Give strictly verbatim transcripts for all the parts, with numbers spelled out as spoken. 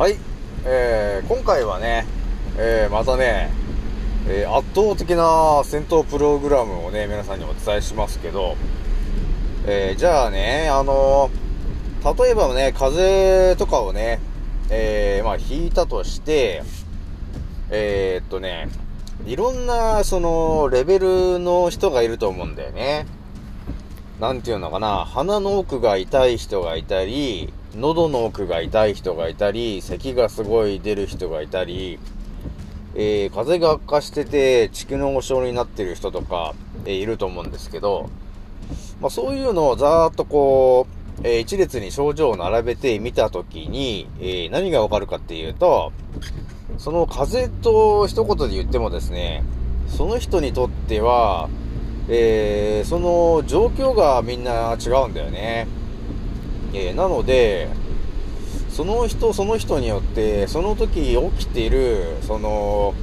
はい、えー、今回はね、えー、またね、えー、圧倒的な戦闘プログラムをね皆さんにお伝えしますけど、えー、じゃあね、あのー、例えばね風邪とかをね、えー、まあ引いたとして、えー、っとねいろんなそのレベルの人がいると思うんだよね。なんていうのかな、鼻の奥が痛い人がいたり、喉の奥が痛い人がいたり、咳がすごい出る人がいたり、えー、風邪が悪化してて蓄膿症になってる人とか、えー、いると思うんですけど、まあ、そういうのをざーっとこう、えー、一列に症状を並べてみたときに、えー、何がわかるかっていうと、その風邪と一言で言ってもですね、その人にとっては、えー、その状況がみんな違うんだよね。えー、なのでその人その人によってその時起きているその、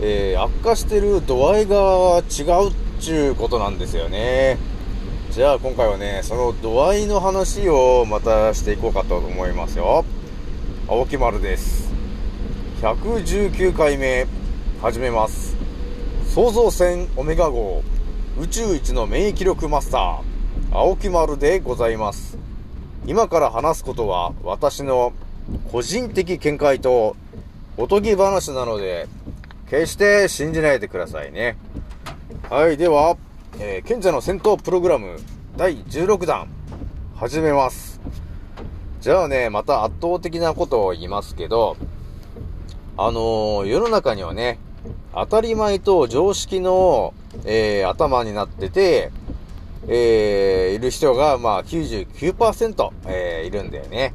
えー、悪化している度合いが違うっちゅうことなんですよね。じゃあ今回はねその度合いの話をまたしていこうかと思いますよ。青木丸です。ひゃくじゅうきゅうかいめ始めます。創造船オメガ号宇宙一の免疫力マスター青木丸でございます。今から話すことは私の個人的見解とおとぎ話なので決して信じないでくださいね。はい、では、えー、賢者の戦闘プログラムだいじゅうろくだん始めます。じゃあねまた圧倒的なことを言いますけど、あのー、世の中にはね当たり前と常識の、えー、頭になっててえー、いる人が、まあ、きゅうじゅうきゅうパーセント、えー、いるんだよね。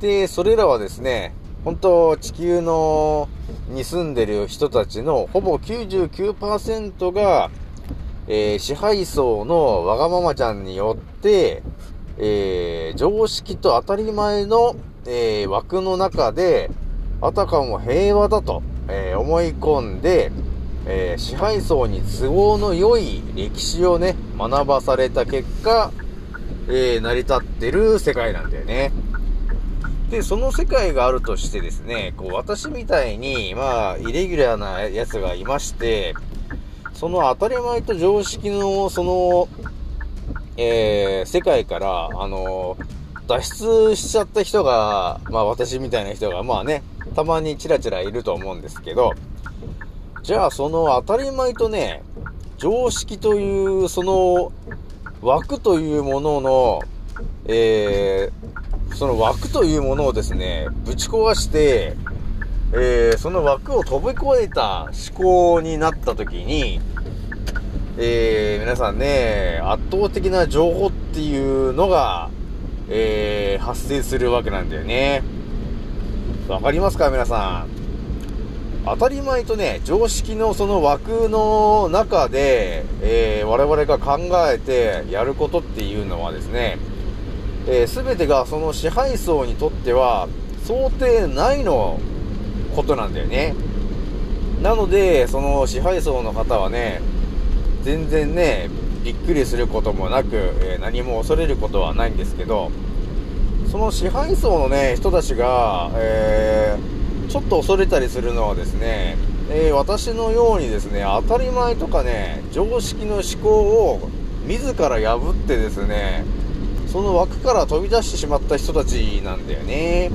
で、それらはですね、本当地球のに住んでる人たちのほぼ きゅうじゅうきゅうパーセント が、えー、支配層のわがままちゃんによって、えー、常識と当たり前の、えー、枠の中で、あたかも平和だと、えー、思い込んで、えー、支配層に都合の良い歴史をね学ばされた結果、えー、成り立ってる世界なんだよね。でその世界があるとしてですね、こう私みたいにまあイレギュラーなやつがいまして、その当たり前と常識のその、えー、世界からあのー、脱出しちゃった人がまあ私みたいな人がまあねたまにチラチラいると思うんですけど、じゃあその当たり前とね常識というその枠というものの、えー、その枠というものをですねぶち壊して、えー、その枠を飛び越えた思考になった時に、えー、皆さんね圧倒的な情報っていうのが、えー、発生するわけなんだよね。わかりますか皆さん。当たり前とね常識のその枠の中で、えー、我々が考えてやることっていうのはですね、えー、全てがその支配層にとっては想定内のことなんだよね。なのでその支配層の方はね全然ねびっくりすることもなく、えー、何も恐れることはないんですけど、その支配層のね人たちが、えーちょっと恐れたりするのはですね、えー、私のようにですね当たり前とかね常識の思考を自ら破ってですねその枠から飛び出してしまった人たちなんだよね。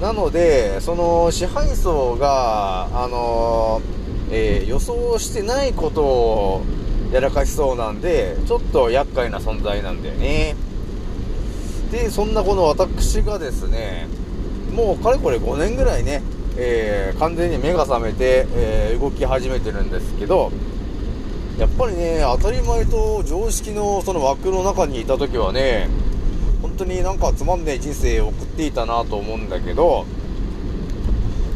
なのでその支配層が、あのーえー、予想してないことをやらかしそうなんでちょっと厄介な存在なんだよね。でそんなこの私がですねもうかれこれごねんぐらいね、えー、完全に目が覚めて、えー、動き始めてるんですけど、やっぱりね当たり前と常識のその枠の中にいた時はね本当になんかつまんねえ人生を送っていたなと思うんだけど、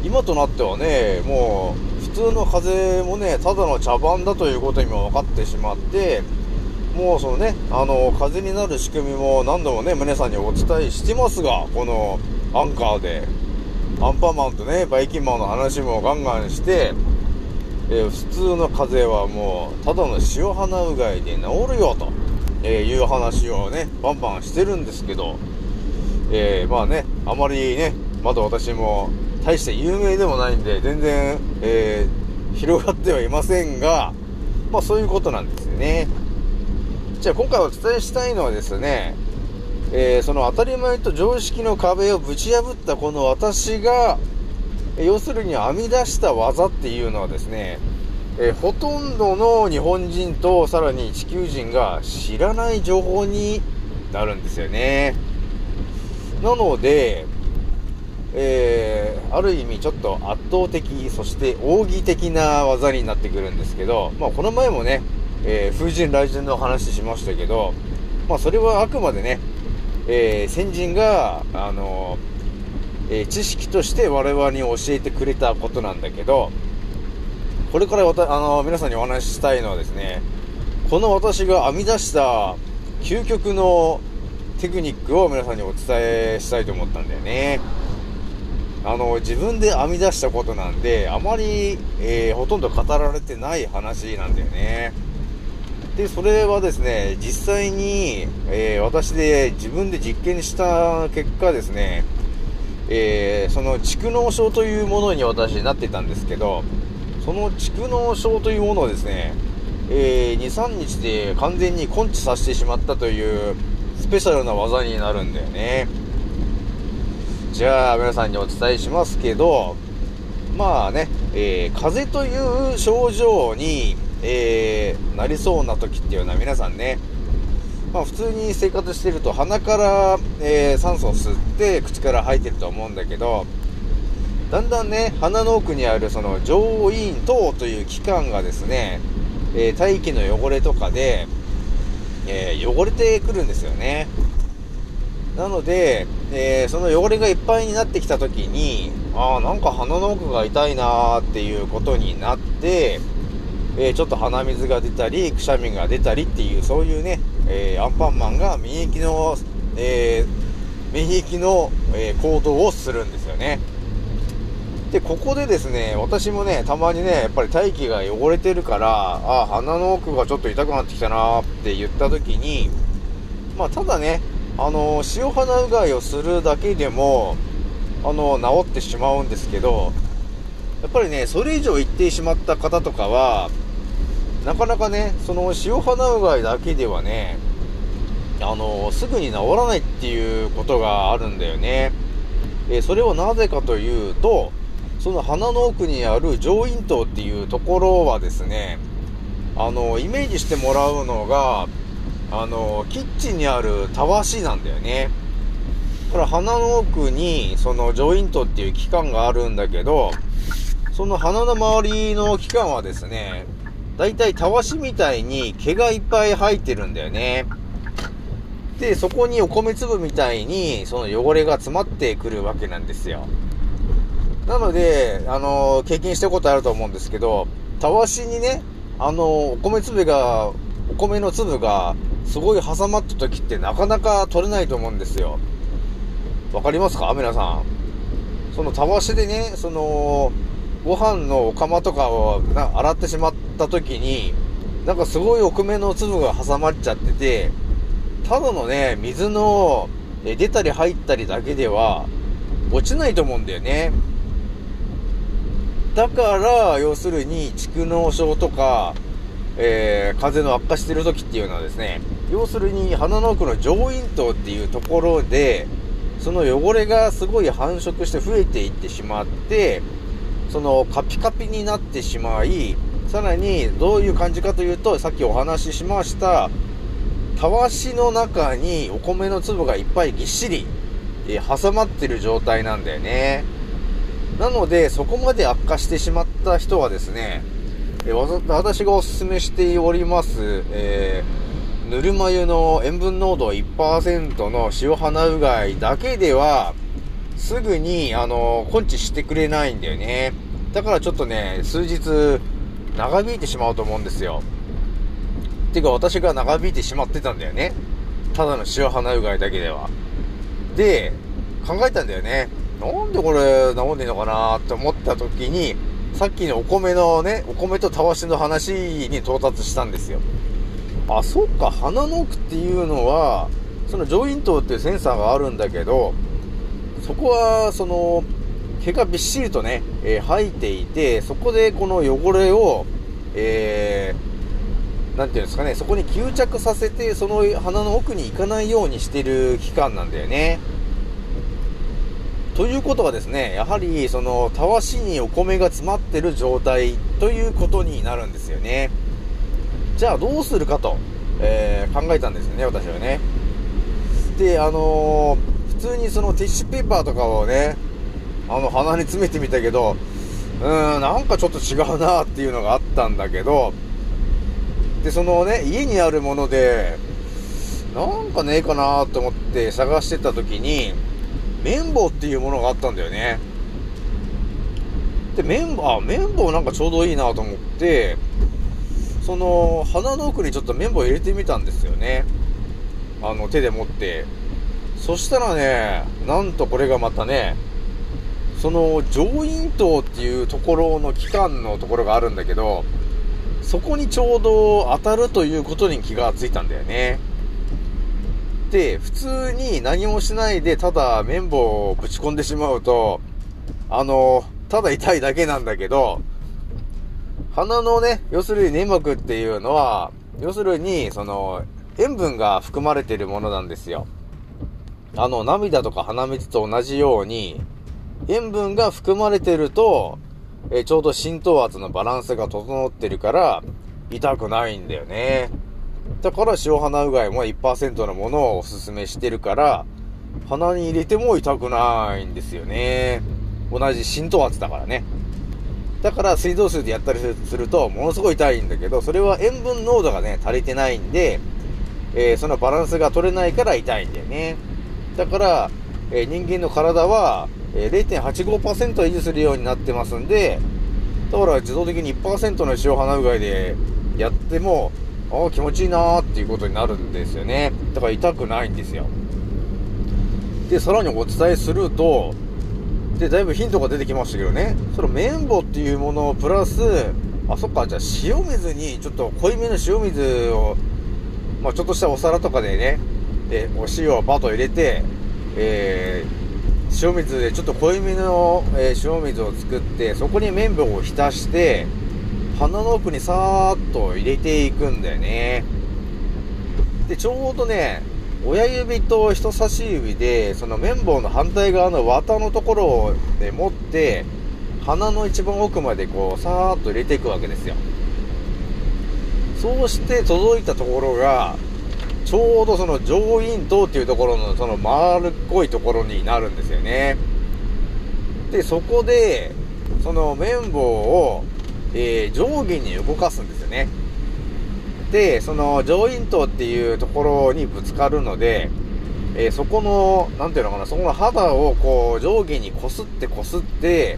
今となってはねもう普通の風もねただの茶番だということにも分かってしまって、もうそのねあの風になる仕組みも何度もね皆さんにお伝えしてますが、このアンカーでアンパンマンとねバイキンマンの話もガンガンして、えー、普通の風邪はもうただの塩鼻うがいで治るよと、えー、いう話をねバンバンしてるんですけど、えー、まあね、あまりね、まだ私も大して有名でもないんで、全然、えー、広がってはいませんが、まあそういうことなんですよね。じゃあ今回お伝えしたいのはですね、えー、その当たり前と常識の壁をぶち破ったこの私が、要するに編み出した技っていうのはですね、えー、ほとんどの日本人とさらに地球人が知らない情報になるんですよね。なので、えー、ある意味ちょっと圧倒的、そして奥義的な技になってくるんですけど、まあこの前もね、えー、風神雷神の話しましたけど、まあそれはあくまでね、えー、先人が、あのーえー、知識として我々に教えてくれたことなんだけど、これからわた、あのー、皆さんにお話ししたいのはですね、この私が編み出した究極のテクニックを皆さんにお伝えしたいと思ったんだよね。あのー、自分で編み出したことなんで、あまり、えー、ほとんど語られてない話なんだよね。で、それはですね、実際に、えー、私で自分で実験した結果ですね、えー、その蓄膿症というものに私なってたんですけど、その蓄膿症というものをですね、えー、に、みっかで完全に根治させてしまったというスペシャルな技になるんだよね。じゃあ皆さんにお伝えしますけど、まあね、えー、風邪という症状にえー、なりそうな時っていうのは皆さんね、まあ、普通に生活してると鼻から、えー、酸素を吸って口から吐いてると思うんだけど、だんだんね、鼻の奥にあるその上咽頭という器官がですね、えー、大気の汚れとかで、えー、汚れてくるんですよね。なので、えー、その汚れがいっぱいになってきた時に、あーなんか鼻の奥が痛いなーっていうことになって、えー、ちょっと鼻水が出たりくしゃみが出たりっていう、そういうね、えー、アンパンマンが免疫の、えー、免疫の、えー、行動をするんですよね。で、ここでですね、私もね、たまにね、やっぱり大気が汚れてるから、あ、鼻の奥がちょっと痛くなってきたなって言った時に、まあただね、あのー、塩鼻うがいをするだけでも、あのー、治ってしまうんですけど、やっぱりね、それ以上言ってしまった方とかはなかなかね、その塩鼻うがいだけではね、あのー、すぐに治らないっていうことがあるんだよね。えー、それはなぜかというと、その鼻の奥にある上咽頭っていうところはですね、あのー、イメージしてもらうのが、あのー、キッチンにあるたわしなんだよね。これ鼻の奥にその上咽頭っていう器官があるんだけど、その鼻の周りの器官はですね、だいたいたわしみたいに毛がいっぱい生えてるんだよね。で、そこにお米粒みたいにその汚れが詰まってくるわけなんですよ。なので、あのー、経験したことあると思うんですけど、たわしにね、あのー、お米粒が、お米の粒がすごい挟まった時ってなかなか取れないと思うんですよ。わかりますか皆さん。そのたわしでね、そのご飯のお釜とかをな洗ってしまってた時に、なんかすごいお米の粒が挟まっちゃってて、ただのね、水の出たり入ったりだけでは落ちないと思うんだよね。だから要するに蓄膿症とか、えー、風邪の悪化してる時っていうのはですね、要するに鼻の奥の上咽頭っていうところでその汚れがすごい繁殖して増えていってしまって、そのカピカピになってしまい、さらにどういう感じかというと、さっきお話ししましたたわしの中にお米の粒がいっぱいぎっしり、えー、挟まってる状態なんだよね。なのでそこまで悪化してしまった人はですね、えー、わざ私がおすすめしております、えー、ぬるま湯の塩分濃度 いちパーセント の塩鼻うがいだけではすぐに、あのー、根治してくれないんだよね。だからちょっとね、数日長引いてしまうと思うんですよ。てか私が長引いてしまってたんだよね。ただの塩鼻うがいだけでは。で、考えたんだよね。なんでこれ治んでんのかなって思った時に、さっきのお米のね、お米とたわしの話に到達したんですよ。あ、そっか、鼻の奥っていうのはその上咽頭っていうセンサーがあるんだけど、そこはその毛がびっしりとね、えー、生えていて、そこでこの汚れを、えー、なんていうんですかね、そこに吸着させて、その鼻の奥に行かないようにしてる器官なんだよね。ということはですね、やはりそのたわしにお米が詰まってる状態ということになるんですよね。じゃあどうするかと、えー、考えたんですよね、私はね。で、あのー、普通にそのティッシュペーパーとかをね、あの鼻に詰めてみたけど、うーん、なんかちょっと違うなっていうのがあったんだけど、で、そのね、家にあるもので、なんかねえかなと思って探してた時に、綿棒っていうものがあったんだよね。で、綿棒、あ、綿棒なんかちょうどいいなと思って、その鼻の奥にちょっと綿棒入れてみたんですよね。あの手で持って。そしたらね、なんとこれがまたね、その上咽頭っていうところの器官のところがあるんだけど、そこにちょうど当たるということに気がついたんだよね。で、普通に何もしないでただ綿棒をぶち込んでしまうと、あの、ただ痛いだけなんだけど、鼻のね、要するに粘膜っていうのは、要するにその塩分が含まれているものなんですよ。あの涙とか鼻水と同じように塩分が含まれてると、えちょうど浸透圧のバランスが整ってるから痛くないんだよね。だから塩鼻うがいも いちパーセント のものをおすすめしてるから、鼻に入れても痛くないんですよね。同じ浸透圧だからね。だから水道水でやったりするとものすごい痛いんだけど、それは塩分濃度がね足りてないんで、えー、そのバランスが取れないから痛いんだよね。だから、えー、人間の体は ゼロ点八五パーセント 維持するようになってますんで、だから自動的に いちパーセント の塩鼻うがいでやっても、ああ気持ちいいなーっていうことになるんですよね。だから痛くないんですよ。で、さらにお伝えすると、で、だいぶヒントが出てきましたけどね、その綿棒っていうものをプラス、あ、そっか、じゃあ塩水にちょっと濃いめの塩水を、まあ、ちょっとしたお皿とかでね、でお塩をバッと入れて、えー、塩水でちょっと濃いめの、えー、塩水を作って、そこに綿棒を浸して鼻の奥にさーっと入れていくんだよね。で、ちょうどね、親指と人差し指でその綿棒の反対側の綿のところを、ね、持って鼻の一番奥までこうさーっと入れていくわけですよ。そうして届いたところがちょうどその上咽頭っていうところのその丸っこいところになるんですよね。で、そこでその綿棒をえー、上下に動かすんですよね。で、その上咽頭っていうところにぶつかるので、えー、そこのなんていうのかな、そこの肌をこう上下にこすってこすって、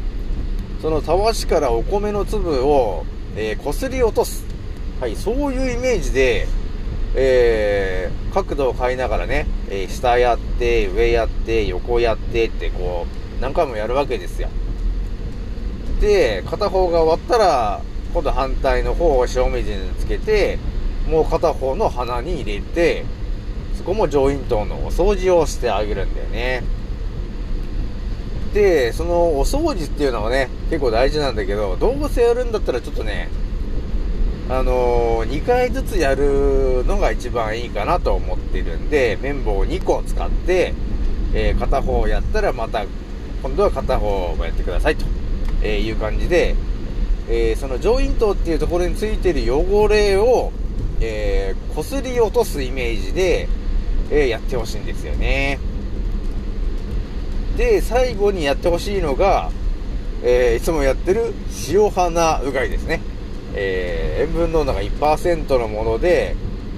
そのたわしからお米の粒を、えー、こすり落とす、はい、そういうイメージで、えー、角度を変えながらね、えー、下やって上やって横やってってこう何回もやるわけですよ。で、片方が終わったら今度反対の方を塩水につけて、もう片方の鼻に入れて、そこも上咽頭のお掃除をしてあげるんだよね。で、そのお掃除っていうのはね結構大事なんだけど、どうせやるんだったらちょっとね、あのー、にかいずつやるのが一番いいかなと思ってるんで、綿棒をにこ使って、えー、片方やったらまた今度は片方もやってくださいと、えー、いう感じで、えー、その上咽頭っていうところについてる汚れを、えー、こすり落とすイメージで、えー、やってほしいんですよね。で、最後にやってほしいのが、えー、いつもやってる塩鼻うがいですね。えー、塩分濃度が いちパーセント のもので、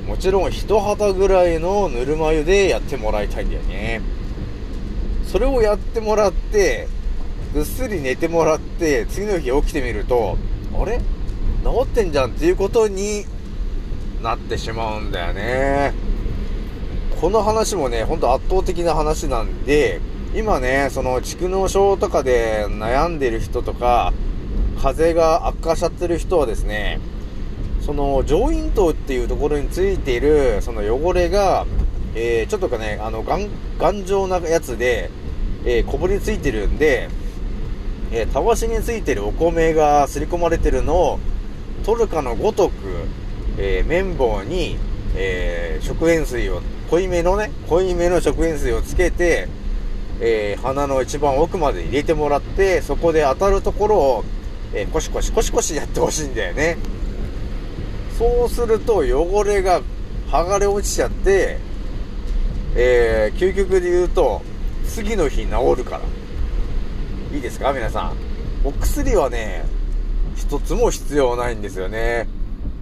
もちろん人肌ぐらいのぬるま湯でやってもらいたいんだよね。それをやってもらってぐっすり寝てもらって、次の日起きてみると、あれ治ってんじゃんっていうことになってしまうんだよね。この話もねほんと圧倒的な話なんで、今ねその蓄膿症とかで悩んでる人とか風邪が悪化しちゃってる人はですね、その上咽頭っていうところについているその汚れが、えー、ちょっとかね、あの頑頑丈なやつで、えー、こぼれついてるんで、えー、たわしについてるお米がすり込まれてるのを取るかのごとく、えー、綿棒に、えー、食塩水を濃いめのね濃いめの食塩水をつけて、えー、鼻の一番奥まで入れてもらって、そこで当たるところを、えー、コシコシコシコシやってほしいんだよね。そうすると汚れが剥がれ落ちちゃって、えー、究極で言うと次の日治るから。いいですか皆さん、お薬はね一つも必要ないんですよね。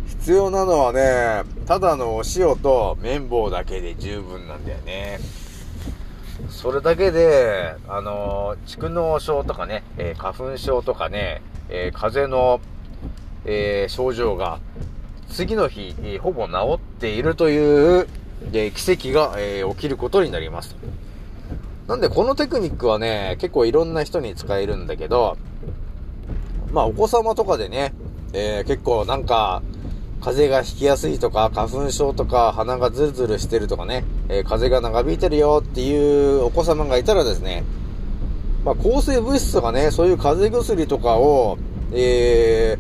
必要なのはね、ただのお塩と綿棒だけで十分なんだよね。それだけで、あのー、蓄膿症とかね、えー、花粉症とかね、えー、風邪の、えー、症状が次の日、えー、ほぼ治っているという、えー、奇跡が、えー、起きることになります。なんでこのテクニックはね、結構いろんな人に使えるんだけど、まあお子様とかでね、えー、結構なんか、風邪がひきやすいとか、花粉症とか、鼻がズルズルしてるとかね、えー、風邪が長引いてるよっていうお子様がいたらですね、まあ、抗生物質とかね、そういう風邪薬とかを、え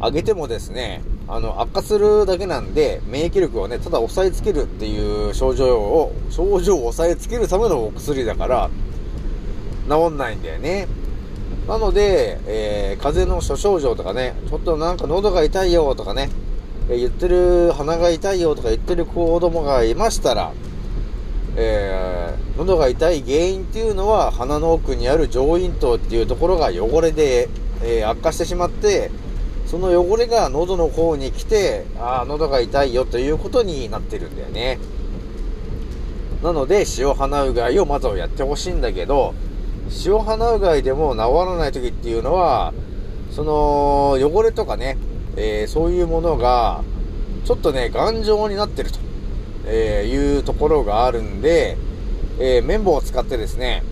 ー、あげてもですね、あの、悪化するだけなんで、免疫力をね、ただ抑えつけるっていう症状を、症状を抑えつけるためのお薬だから、治んないんだよね。なので、えー、風邪の諸症状とかね、ちょっとなんか喉が痛いよとかね、言ってる、鼻が痛いよとか言ってる子供がいましたら、えー、喉が痛い原因っていうのは鼻の奥にある上咽頭っていうところが汚れで、えー、悪化してしまって、その汚れが喉の方に来て、あー喉が痛いよということになってるんだよね。なので塩鼻うがいをまずはやってほしいんだけど、塩鼻うがいでも治らない時っていうのは、その汚れとかね、えー、そういうものがちょっとね頑丈になってると、えー、いうところがあるんで、えー、綿棒を使ってですね、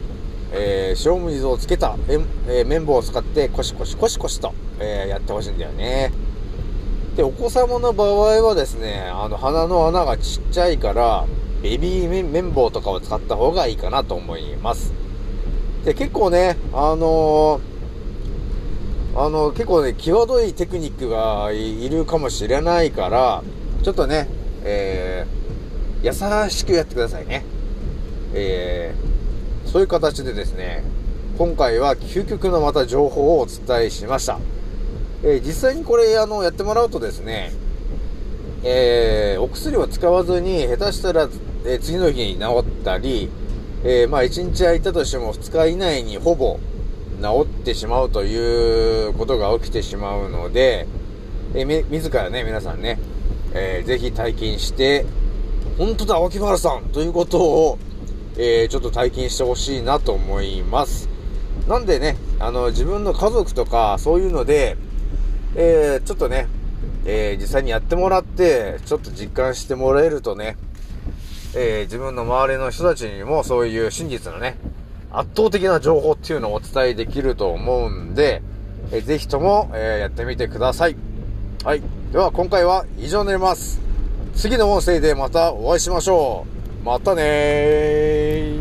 えー、塩水をつけた、えー、綿棒を使ってコシコシコシコシと、えー、やってほしいんだよね。でお子様の場合はですね、あの鼻の穴がちっちゃいからベビー綿棒とかを使った方がいいかなと思います。で結構ね、あのーあの結構ね際どいテクニックがいるかもしれないから、ちょっとね、えー、優しくやってくださいね、えー、そういう形でですね、今回は究極のまた情報をお伝えしました、えー、実際にこれあのやってもらうとですね、えー、お薬を使わずに下手したら、えー、次の日に治ったり、えー、まあいちにち空いたとしてもふつか以内にほぼ治ってしまうということが起きてしまうので、えみ自らね皆さんね、えー、ぜひ体験して、本当だ沖原さんということを、えー、ちょっと体験してほしいなと思います。なんでね、あの自分の家族とかそういうので、えー、ちょっとね、えー、実際にやってもらってちょっと実感してもらえるとね、えー、自分の周りの人たちにもそういう真実のね圧倒的な情報っていうのをお伝えできると思うんで、えぜひとも、えー、やってみてください。はい。では今回は以上になります。次の音声でまたお会いしましょう。またねー。